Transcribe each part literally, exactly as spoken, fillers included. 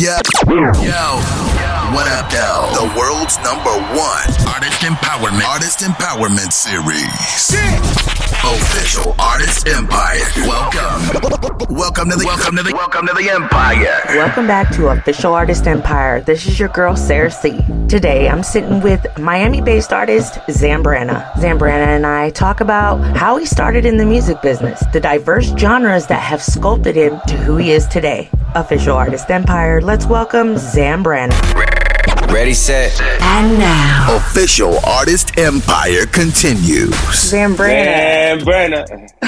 Yeah. Yo. What up, though? The world's number one artist empowerment artist empowerment series. Yeah. Official Artist Empire. Welcome. Welcome to the welcome to the welcome to the empire. Welcome back to Official Artist Empire. This is your girl Sarah C. Today I'm sitting with Miami-based artist Zambrana. Zambrana and I talk about how he started in the music business, the diverse genres that have sculpted him to who he is today. Official Artist Empire, let's welcome Zambrana. Ready, set, and now. Official Artist Empire continues. Zambrana. Zambrana.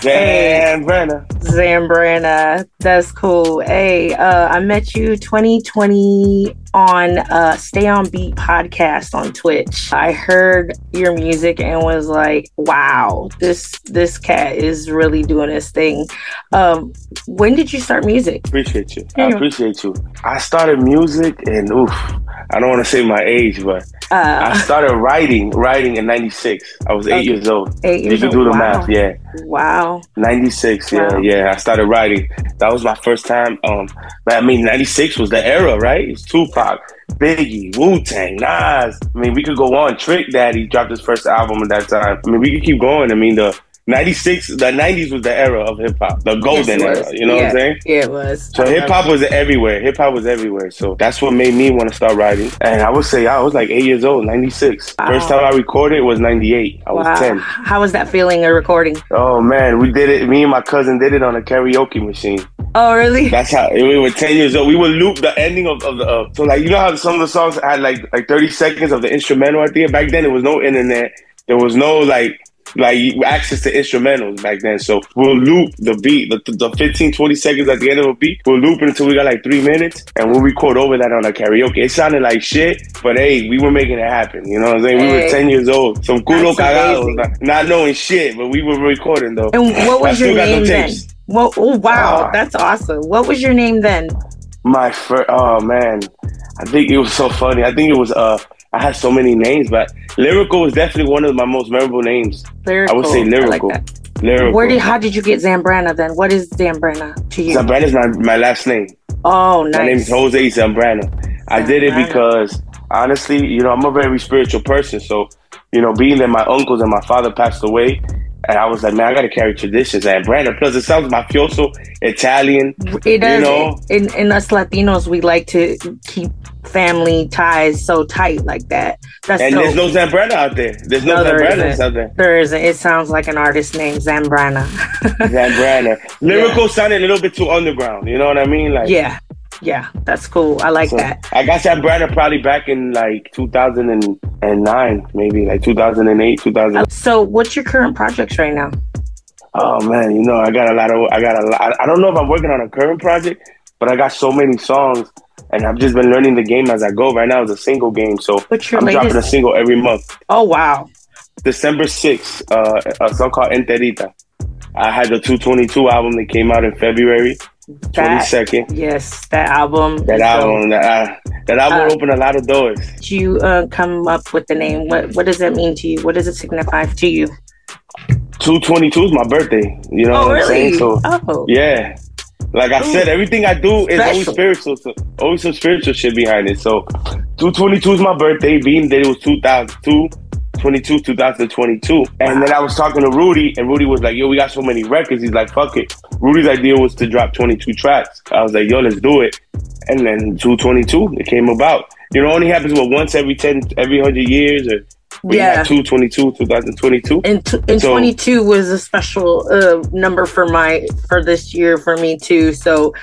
Zambrana. Zambrana. That's cool. Hey, uh, I met you twenty twenty on uh, Stay On Beat podcast on Twitch. I heard your music and was like, wow, this this cat is really doing his thing. Um, when did you start music? Appreciate you. I appreciate you. I started music and oof, I don't want to say my age, but uh, I started writing, writing in ninety-six. I was eight okay. years old. Eight years old. You can do the wow. math, yeah. Wow. ninety-six, wow. yeah, yeah. I started writing. That was my first time. Um, I mean, ninety-six was the era, right? It was Tupac, Biggie, Wu-Tang, Nas. I mean, we could go on. Trick Daddy dropped his first album at that time. I mean, we could keep going. I mean, the ninety-six, the nineties was the era of hip-hop, the golden yes, era, you know yeah. what I'm saying? Yeah, it was. So hip-hop was everywhere. Hip-hop was everywhere. So that's what made me want to start writing. And I would say I was like eight years old, ninety-six. Wow. First time I recorded was ninety-eight. I was wow. ten. How was that feeling of recording? Oh, man, we did it. Me and my cousin did it on a karaoke machine. Oh, really? That's how, we were ten years old. We would loop the ending of, of the, uh, so like, you know how some of the songs had like like thirty seconds of the instrumental at the end? Back then, there was no internet. There was no like, like access to instrumentals back then. So we'll loop the beat, the, the fifteen, twenty seconds at the end of a beat. We'll loop it until we got like three minutes and we'll record over that on a karaoke. It sounded like shit, but hey, we were making it happen. You know what I'm saying? Hey. We were ten years old. Some culo cagados, not, not knowing shit, but we were recording though. And what was your name then? Well, oh, wow, uh, that's awesome. What was your name then? My first, oh man, I think it was so funny. I think it was, uh, I had so many names, but Lyrical was definitely one of my most memorable names. Lyrical. I would say Lyrical. I like that. Lyrical. Where did, how did you get Zambrana then? What is Zambrana to you? Zambrana is my, my last name. Oh, nice. My name is Jose Zambrana. Zambrana. I did it because, honestly, you know, I'm a very spiritual person. So, you know, being that my uncles and my father passed away, and I was like, man, I got to carry traditions. And Brandon, plus it sounds mafioso, Italian. It does. You know? in, in us Latinos, we like to keep family ties so tight like that. That's and so there's no Zambrana out there. There's no, no there Zambrana out there. There isn't. It sounds like an artist named Zambrana. Zambrana. Lyrical yeah. sounded a little bit too underground. You know what I mean? Like, yeah. Yeah, that's cool. I like so that. I got Zambrana probably back in like two thousand nine, maybe like two thousand eight, two thousand. So, what's your current projects right now? Oh man, you know, I got a lot of. I got a lot. I don't know if I'm working on a current project, but I got so many songs, and I've just been learning the game as I go. Right now, it's a single game, so I'm latest? dropping a single every month. Oh wow! December sixth, uh, a song called Enterita. I had the two twenty-two album that came out in February. twenty-second. Yes, that album. That album. That, uh, that album uh, opened a lot of doors. Did you uh, come up with the name? What What does that mean to you? What does it signify to you? two twenty-two is my birthday. You know oh, what I'm really? saying? So, oh. yeah. Like I Ooh. said, everything I do is Special. always spiritual. So always some spiritual shit behind it. So two twenty-two is my birthday. Being that it was two thousand two. twenty-two, twenty twenty-two. And then I was talking to Rudy, and Rudy was like, yo, we got so many records. He's like, fuck it. Rudy's idea was to drop twenty-two tracks. I was like, yo, let's do it. And then two twenty-two, it came about. You know, it only happens what, once every ten, every one hundred years, or we yeah. had two twenty-two, two thousand twenty-two. And, t- and so, twenty-two was a special uh, number for my, for this year for me too. So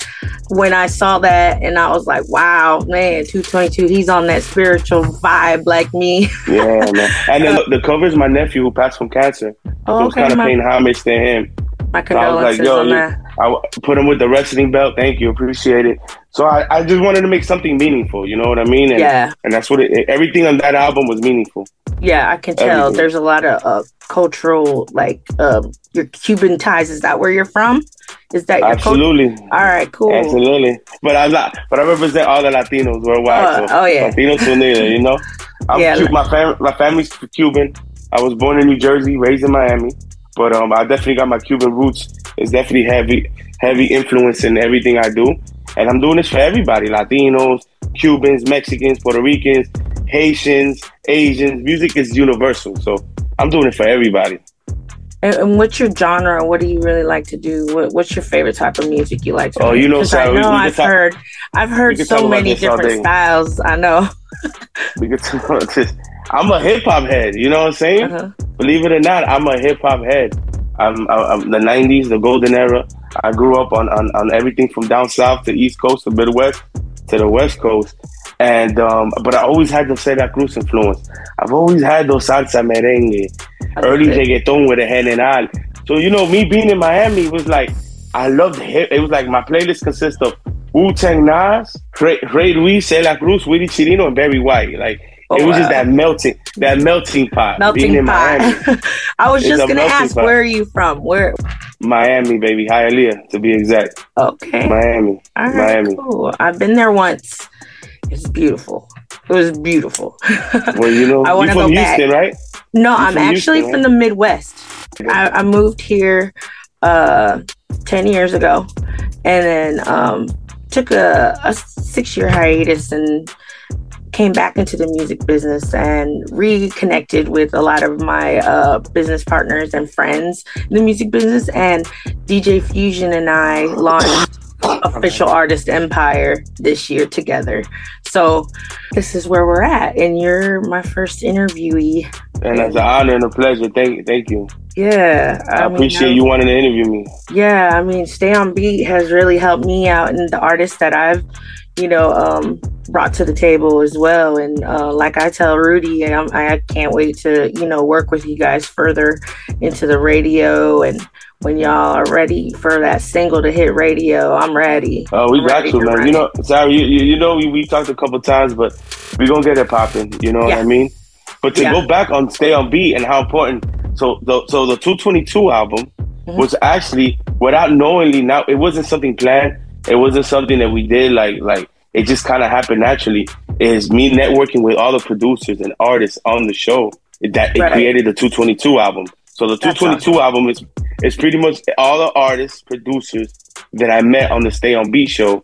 when I saw that and I was like, wow, man, two twenty-two, he's on that spiritual vibe like me. Yeah, man. And then uh, the cover is my nephew who passed from cancer. Oh, so okay, I was kind of paying homage to him. My condolences so I was like, yo, on that. I put him with the wrestling belt. Thank you. Appreciate it. So I, I just wanted to make something meaningful. You know what I mean? And, yeah. And that's what it, everything on that album was meaningful. Yeah, I can tell. Everything. There's a lot of uh, cultural, like um, your Cuban ties. Is that where you're from? Is that your absolutely? Culture? All right, cool. Absolutely. But I'm not. But I represent all the Latinos worldwide. Oh, so oh yeah. Latinos unidos. You know, I'm yeah. Cuban. My fam- my family's Cuban. I was born in New Jersey, raised in Miami. But um, I definitely got my Cuban roots. It's definitely heavy, heavy influence in everything I do. Like, I'm doing this for everybody. Latinos, Cubans, Mexicans, Puerto Ricans, Haitians, Asians. Music is universal. So I'm doing it for everybody. And, and what's your genre? What do you really like to do? What, what's your favorite type of music you like to do? Oh, you know, Sarah, I know we, we I've talk, heard, I've heard so many different styles. I know. We could talk about this. I'm a hip hop head. You know what I'm saying? Uh-huh. Believe it or not, I'm a hip hop head. I'm, I'm the nineties, the golden era. I grew up on, on, on everything from down south to East Coast to Midwest to the West Coast. And um, but I always had the Celia Cruz influence. I've always had those salsa merengue, early reggaeton with a general. So, you know, me being in Miami was like, I loved hip. It was like my playlist consists of Wu-Tang, Nas, Ray, Ray Luis, Celia Cruz, Willie Chirino, and Barry White. Like, oh, it was wow. just that melting, that melting pot. Melting being in pot. Miami. I was just gonna ask, pot. Where are you from? Where? Miami, baby, Hialeah, to be exact. Okay. Miami. All right, Miami. Cool. I've been there once. It's beautiful. It was beautiful. Well, you know, I want to go Houston, back. Right? No, you're I'm from actually Houston, from right? the Midwest. I, I moved here uh, ten years ago, and then um, took a, a six-year hiatus and came back into the music business and reconnected with a lot of my uh, business partners and friends in the music business. And D J Fusion and I launched Official Artist Empire this year together. So this is where we're at, and you're my first interviewee. And it's an honor and a pleasure. Thank, thank you. Yeah. I, I mean, appreciate I, you wanting to interview me. Yeah, I mean, Stay On Beat has really helped me out, and the artists that I've, you know, um, brought to the table as well. And uh, like I tell Rudy, I'm, I can't wait to, you know, work with you guys further into the radio. And when y'all are ready for that single to hit radio, I'm ready. Oh, we I'm got you, man. Run. You know, sorry, you, you know, we, we talked a couple times, but we're going to get it popping. You know yeah. what I mean? But to yeah. go back on Stay On Beat and how important. So the, so the two twenty-two album mm-hmm. was actually, without knowingly, now it wasn't something planned. It wasn't something that we did, like, like it just kind of happened naturally. Is me networking with all the producers and artists on the show that it right. created the two twenty-two album. So the two twenty-two awesome. Album is is pretty much all the artists, producers that I met on the Stay On Beat show,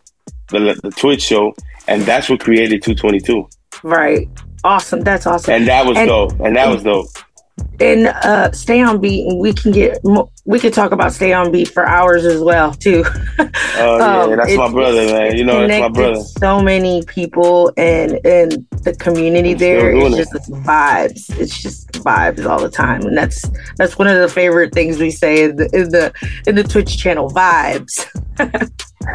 the the Twitch show, and that's what created two twenty-two. Right. Awesome. That's awesome. And that was and, dope. And that and, was dope. And uh, Stay On Beat, and we can get we could talk about Stay On Beat for hours as well too. Oh um, yeah, that's my brother, man. You know, that's my brother. So many people and and the community I'm there. It's just it. vibes. It's just vibes all the time, and that's that's one of the favorite things we say in the in the, in the Twitch channel. Vibes.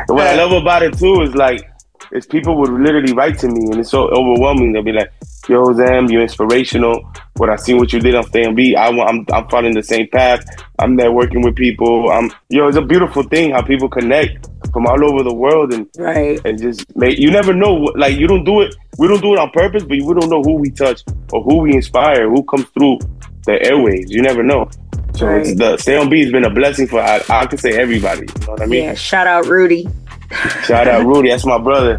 What I love about it too is like, is people would literally write to me, and it's so overwhelming. They'll be like, "Yo, Zam, you're inspirational. What I seen what you did on Stay On Beat, I, I'm I'm following the same path. I'm networking with people. I'm, you know, it's a beautiful thing how people connect from all over the world, and right. and just make, you never know. Like, you don't do it. We don't do it on purpose, but we don't know who we touch or who we inspire, who comes through the airwaves. You never know. So right. it's the Stay On Beat has been a blessing for I, I can say everybody. You know what I mean? Yeah. Shout out Rudy. Shout out Rudy. That's my brother.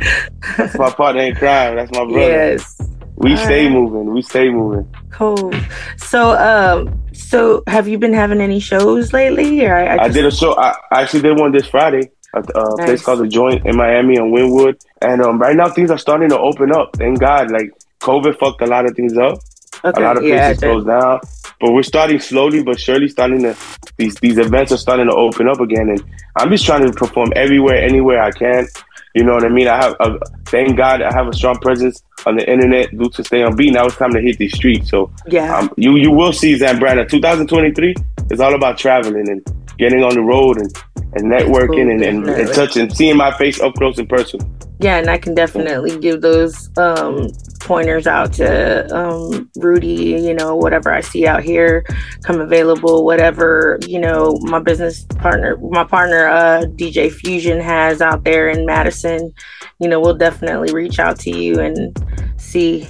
That's my partner in crime. That's my brother. Yes. We all stay right. moving. We stay moving. Cool. So, um, so have you been having any shows lately? Or I, I, I just... did a show. I, I actually did one this Friday at a uh, nice. place called The Joint in Miami on Wynwood. And um, right now things are starting to open up. Thank God. Like, COVID fucked a lot of things up. Okay. A lot of places yeah, closed down. But we're starting slowly but surely starting to, these, these events are starting to open up again. And I'm just trying to perform everywhere, anywhere I can. You know what I mean? I have, a, thank God, I have a strong presence on the internet due to Stay On Beat. Now it's time to hit these streets. So yeah, um, you you will see Zambrana. twenty twenty-three is all about traveling and getting on the road and, and networking cool, and, and, and touching, seeing my face up close in person. Yeah, and I can definitely give those um, pointers out to um, Rudy, you know, whatever I see out here, come available, whatever, you know, my business partner, my partner, uh, D J Fusion has out there in Madison, you know, we'll definitely reach out to you and see,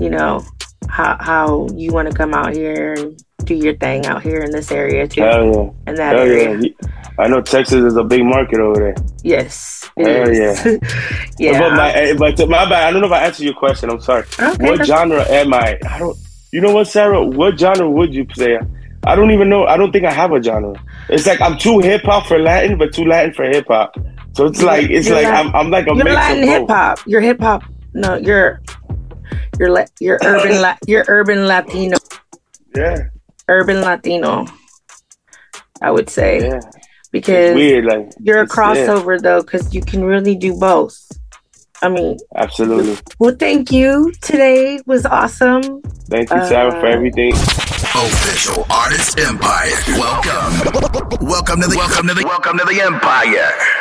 you know, how, how you want to come out here and do your thing out here in this area too. Hell yeah. In that Hell area. Yeah. I know Texas is a big market over there. Yes. Hell is. yeah. yeah. But my, but my bad. I don't know if I answered your question. I'm sorry. Okay, what genre am I? I don't. You know what, Sarah? What genre would you say? I don't even know. I don't think I have a genre. It's like I'm too hip hop for Latin, but too Latin for hip hop. So it's like it's you're like not, I'm I'm like a you're Latin hip hop. You're hip hop. No, you're you're la- you're urban la- you're urban Latino. Yeah. Urban Latino. I would say. Yeah. Because weird, like, you're a crossover yeah. though, because you can really do both. I mean, absolutely. Well, thank you. Today was awesome. Thank you, Sarah, uh, for everything. Official Artist Empire. Welcome. Welcome to the welcome to the welcome to the Empire.